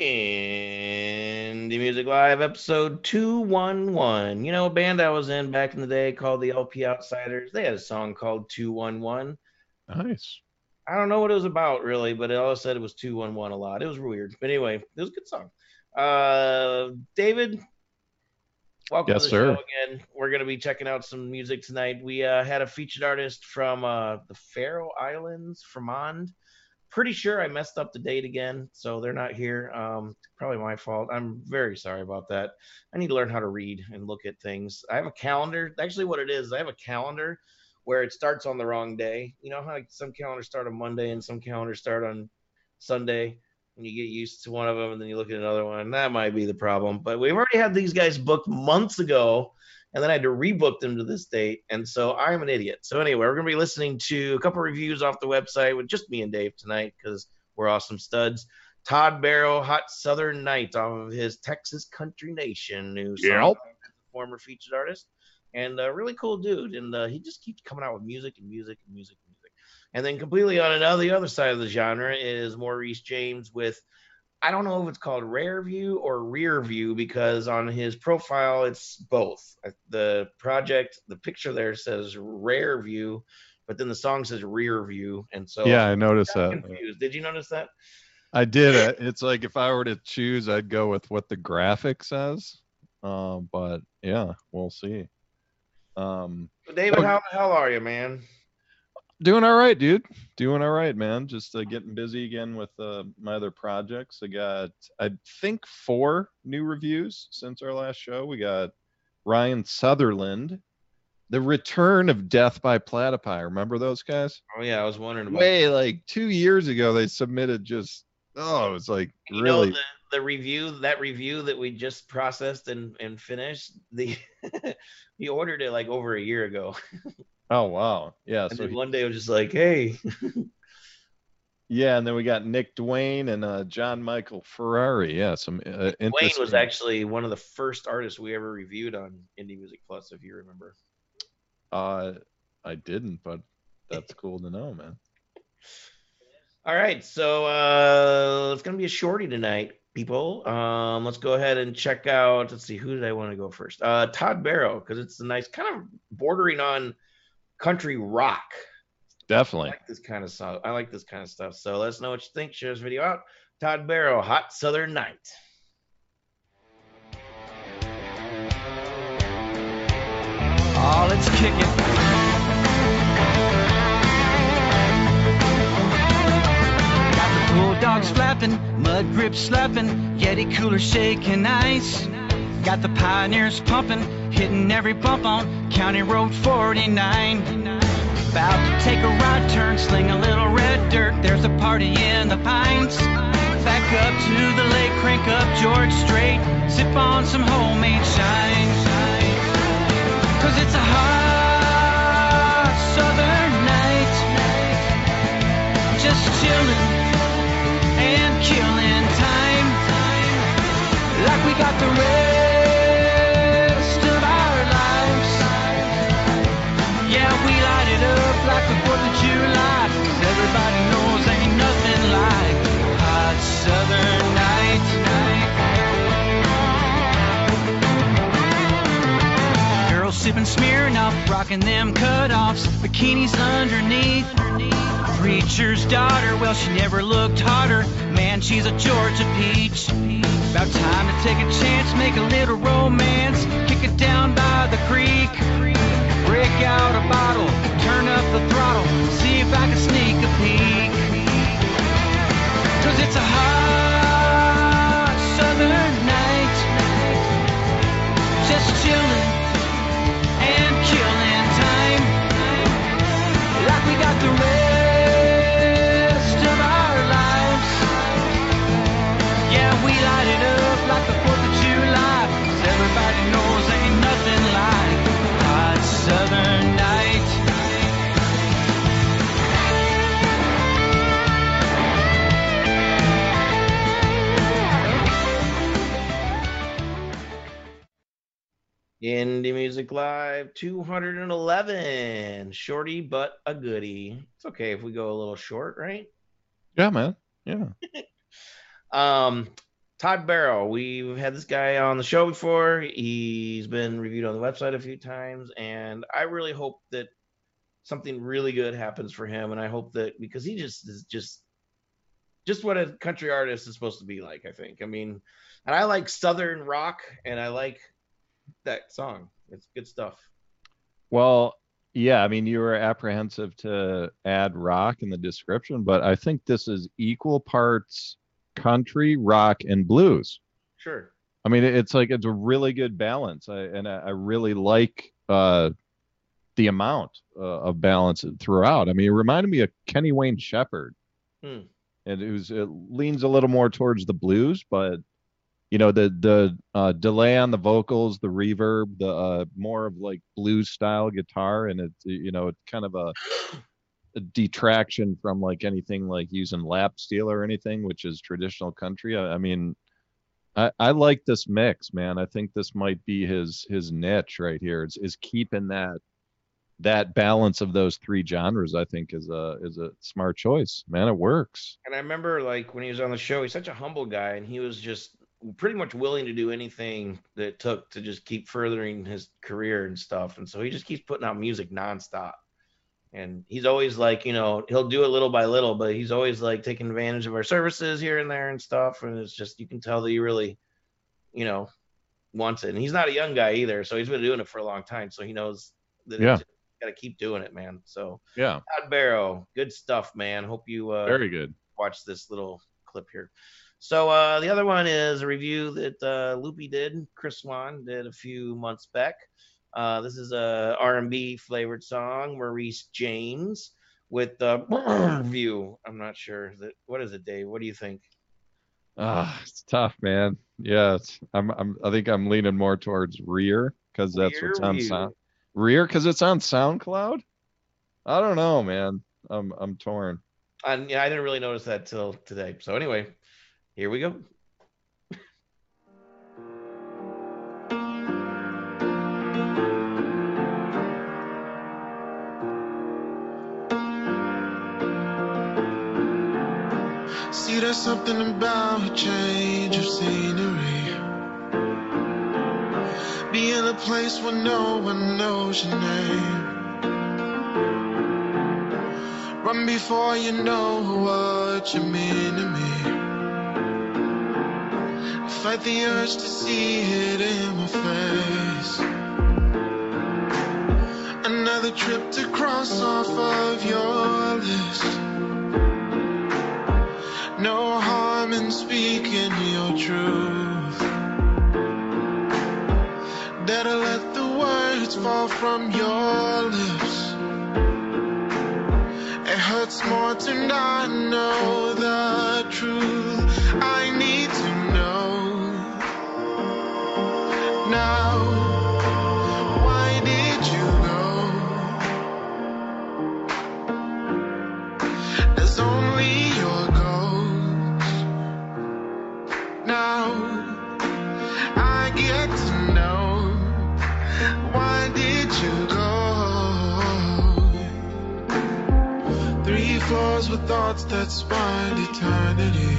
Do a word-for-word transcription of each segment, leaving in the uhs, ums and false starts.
Indie Music Live, episode two one one. You know, a band I was in back in the day called the L P Outsiders. They had a song called two one one. Nice. I don't know what it was about, really, but it always said it was two one one a lot. It was weird. But anyway, it was a good song. Uh, David, welcome yes, to the sir. show again. We're going to be checking out some music tonight. We uh, had a featured artist from uh, the Faroe Islands, Fremond. Pretty sure I messed up the date again, so they're not here. Um, probably my fault. I'm very sorry about that. I need to learn how to read and look at things. I have a calendar. Actually, what it is, I have a calendar where it starts on the wrong day. You know how some calendars start on Monday and some calendars start on Sunday, and you get used to one of them, and then you look at another one. That might be the problem. But we've already had these guys booked months ago, and then I had to rebook them to this date, and so I'm an idiot. So anyway, we're going to be listening to a couple reviews off the website with just me and Dave tonight because we're awesome studs. Todd Barrow, Hot Southern Night, off of his Texas Country Nation new song. Yep. Former featured artist, and a really cool dude, and uh, he just keeps coming out with music and music and music and music. And then completely on another the other side of the genre is Maurice James with, I don't know if it's called Rare View or Rear View, because on his profile, it's both. The project, the picture there says Rare View, but then the song says Rear View. And so yeah, I noticed that. Confused. Did you notice that? I did. It's like if I were to choose, I'd go with what the graphic says. Uh, but yeah, we'll see. Um, so David, how the hell are you, man? Doing all right, dude. Doing all right, man. Just uh, getting busy again with uh, my other projects. I got, I think, four new reviews since our last show. We got Ryan Sutherland, the return of Death by Platypire. Remember those guys? Oh, yeah. I was wondering about Way, that. like, two years ago, they submitted just, oh, it was like, you really. Know the, the review, that review that we just processed and, and finished, the we ordered it, like, over a year ago. Oh, wow. Yeah. And so then one day I was just like, hey. Yeah. And then we got Nick Dwayne and uh, John Michael Ferrari. Yeah. Some uh, Dwayne was actually one of the first artists we ever reviewed on Indie Music Plus, if you remember. Uh, I didn't, but that's cool to know, man. All right. So uh, it's going to be a shorty tonight, people. Um, let's go ahead and check out. Let's see. Who did I want to go first? Uh, Todd Barrow, because it's a nice kind of bordering on country rock. Definitely. I like this kind of stuff. I like this kind of stuff. So let us know what you think. Share this video out. Todd Barrow, Hot Southern Night. Oh, let's kick it. Got the bulldogs flapping, mud grips slapping, Yeti cooler shaking ice. Got the pioneers pumping, hitting every bump on County Road forty-nine. About to take a right turn, sling a little red dirt. There's a party in the pines. Back up to the lake, crank up George Strait, sip on some homemade shine. Cause it's a hot southern night, just chillin' and killin' time, like we got the red. Everybody knows ain't nothing like a hot southern night. Night. Girls sipping Smirnoff, rocking them cutoffs, bikinis underneath. Preacher's daughter, well, she never looked hotter. Man, she's a Georgia peach. About time to take a chance, make a little romance, kick it down by the creek. Break out a bottle, turn up the throttle, see if I can sneak a peek. Cause it's a hot southern night, just chillin' and killin' time, like we got the rest of our lives. Yeah, we light it up like the fourth of July, cause everybody knows ain't nothing like a hot southern night. Indie Music Live two eleven. Shorty, but a goodie. It's okay if we go a little short, right? Yeah, man. Yeah. um, Todd Barrow, we've had this guy on the show before. He's been reviewed on the website a few times, and I really hope that something really good happens for him. And I hope that, because he just is just just what a country artist is supposed to be like, I think. I mean, and I like Southern rock, and I like that song. It's good stuff. Well, yeah, I mean, you were apprehensive to add rock in the description, but I think this is equal parts country, rock, and blues. Sure. I mean, it's like, it's a really good balance. I, and I, I really like uh, the amount uh, of balance throughout. I mean, it reminded me of Kenny Wayne Shepherd. Hmm. And it, was, it leans a little more towards the blues, but, you know, the the uh, delay on the vocals, the reverb, the uh, more of like blues style guitar. And it's, you know, it's kind of a, a detraction from like anything like using lap steel or anything, which is traditional country. I, I mean, I, I like this mix, man. I think this might be his his niche right here, is, is keeping that that balance of those three genres. I think is a is a smart choice, man. It works. And I remember, like, when he was on the show, he's such a humble guy, and he was just pretty much willing to do anything that it took to just keep furthering his career and stuff. And so he just keeps putting out music nonstop, and he's always like, you know, he'll do it little by little, but he's always like taking advantage of our services here and there and stuff. And it's just, you can tell that he really, you know, wants it. And he's not a young guy either, so he's been doing it for a long time, so he knows that. Yeah. It's gotta keep doing it, man. So yeah, Todd Barrow, good stuff, man. Hope you uh very good watch this little clip here. So uh the other one is a review that uh Loopy did, Chris Swan did a few months back. Uh this is a R and B flavored song, Maurice James with the uh, review. I'm not sure that, what is it, Dave? What do you think? Ah, uh, it's tough, man. Yeah, it's, I'm, I'm I think I'm leaning more towards Rear, because that's what's on sound. Rear, because it's on SoundCloud. I don't know, man. I'm I'm torn. I, yeah, I didn't really notice that till today. So anyway, here we go. See, there's something about a change of scenery. Be in a place where no one knows your name. Run before you know what you mean to me. Fight the urge to see it in my face. Another trip to cross off of your list. No harm in speaking your truth. Better let the words fall from your lips. It hurts more to not know the truth. I need to know now. Why did you go? There's only your ghost. Now I get to know. Why did you go? Three floors with thoughts that spanned eternity.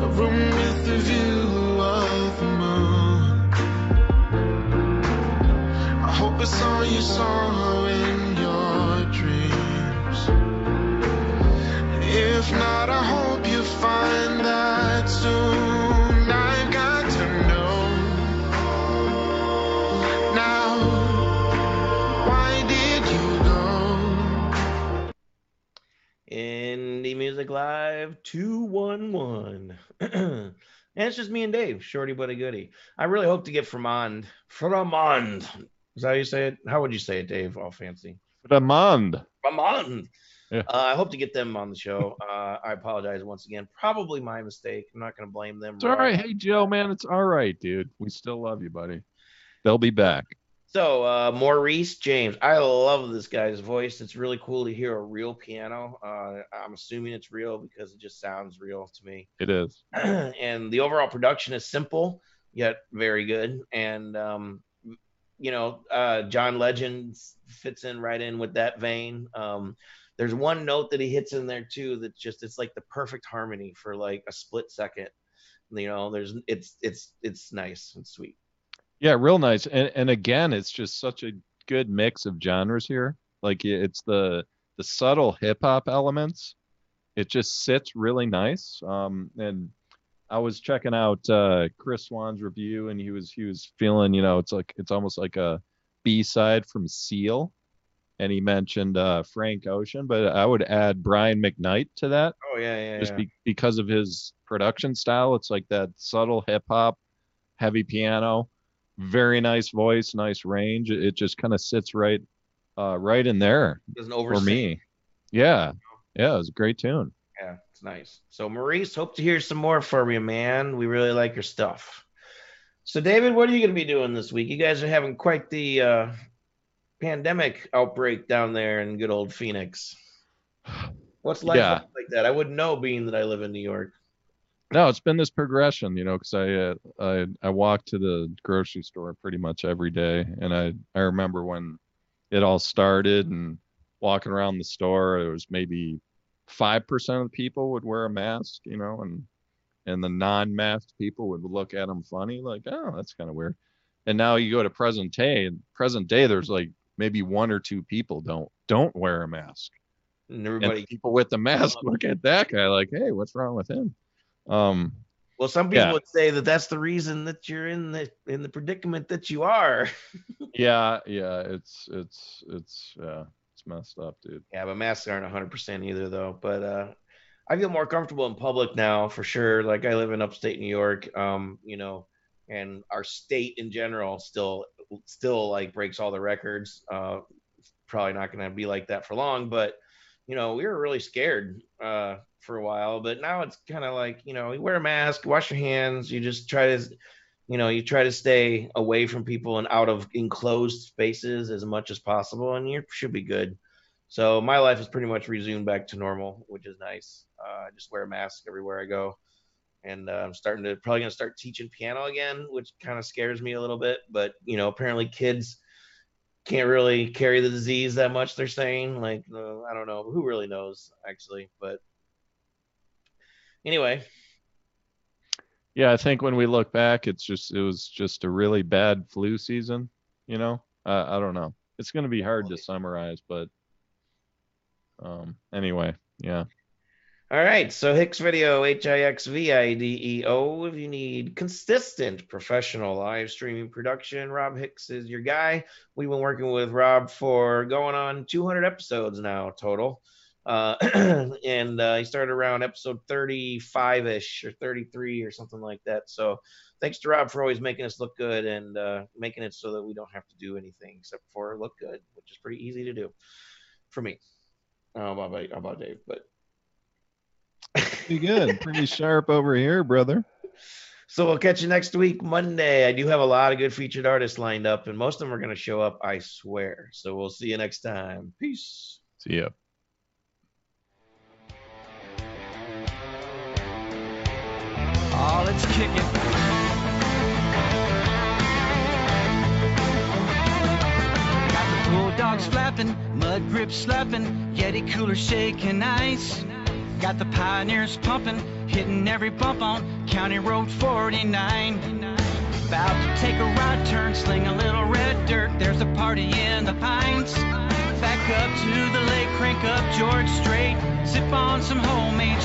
A room with a view of the moon. I hope it's all you saw in your dreams. If not, I hope you find that soon. Indie Music Live two one one. And it's just me and Dave, shorty but a goodie. I really hope to get Fremond. Fremond. Is that how you say it? How would you say it, Dave? All fancy. Fremond. Fremond. Yeah. Uh, I hope to get them on the show. Uh, I apologize once again. Probably my mistake. I'm not going to blame them. It's all right. Hey, Joe, man. It's all right, dude. We still love you, buddy. They'll be back. So, uh, Maurice James, I love this guy's voice. It's really cool to hear a real piano. Uh, I'm assuming it's real because it just sounds real to me. It is. And the overall production is simple, yet very good. And, um, you know, uh, John Legend fits in right in with that vein. Um, there's one note that he hits in there too that's just, it's like the perfect harmony for like a split second. You know, there's it's it's it's nice and sweet. Yeah, real nice. And and again, it's just such a good mix of genres here. Like it's the the subtle hip hop elements. It just sits really nice. Um, and I was checking out uh, Chris Swan's review, and he was he was feeling, you know, it's like it's almost like a B side from Seal, and he mentioned uh, Frank Ocean, but I would add Brian McKnight to that. Oh yeah, yeah. Just yeah. Be- because of his production style, it's like that subtle hip hop, heavy piano, very nice voice, nice range. It just kind of sits right, uh, right in there. Doesn't oversing. For me. Yeah, yeah, it was a great tune. Yeah, it's nice. So Maurice, hope to hear some more from you, man. We really like your stuff. So David, what are you going to be doing this week? You guys are having quite the uh, pandemic outbreak down there in good old Phoenix. What's life yeah. like that? I wouldn't know, being that I live in New York. No, it's been this progression, you know, because I, uh, I I walk to the grocery store pretty much every day, and I, I remember when it all started and walking around the store, it was maybe five percent of the people would wear a mask, you know, and and the non-masked people would look at them funny, like, oh, that's kind of weird. And now you go to present day, and present day, there's like maybe one or two people don't don't wear a mask, and everybody, and people with the mask look at that guy like, hey, what's wrong with him? Um, well, some people yeah. would say that that's the reason that you're in the in the predicament that you are. yeah, yeah, it's it's it's uh, it's messed up, dude. Yeah, but masks aren't one hundred percent either, though. But uh, I feel more comfortable in public now, for sure. Like I live in upstate New York, um, you know, and our state in general still still like breaks all the records. Uh, it's probably not going to be like that for long, but you know, we were really scared uh, for a while, but now it's kind of like, you know, you wear a mask, wash your hands, you just try to, you know, you try to stay away from people and out of enclosed spaces as much as possible, and you should be good. So my life is pretty much resumed back to normal, which is nice. Uh, I just wear a mask everywhere I go, and uh, I'm starting to probably going to start teaching piano again, which kind of scares me a little bit, but you know, apparently kids can't really carry the disease that much, they're saying. Like uh, I don't know, who really knows actually, but anyway. Yeah, I think when we look back, it's just it was just a really bad flu season, you know. uh, I don't know, it's going to be hard okay. to summarize, but um anyway, yeah. All right, so Hicks Video, H I X V I D E O. If you need consistent professional live streaming production, Rob Hicks is your guy. We've been working with Rob for going on two hundred episodes now total. Uh, and uh, he started around episode thirty-five-ish or thirty-three or something like that. So thanks to Rob for always making us look good and uh, making it so that we don't have to do anything except for look good, which is pretty easy to do for me. I don't know about, about Dave, but... Pretty good, pretty sharp over here, brother. So we'll catch you next week, Monday. I do have a lot of good featured artists lined up, and most of them are going to show up, I swear. So we'll see you next time. Peace. See ya. Oh, let's kick it. Got the bulldogs flapping, mud grips slapping, Yeti cooler shaking ice. Got the pioneers pumping, hitting every bump on County Road forty-nine. About to take a right turn, sling a little red dirt. There's a party in the pines. Back up to the lake, crank up George Strait, sip on some homemade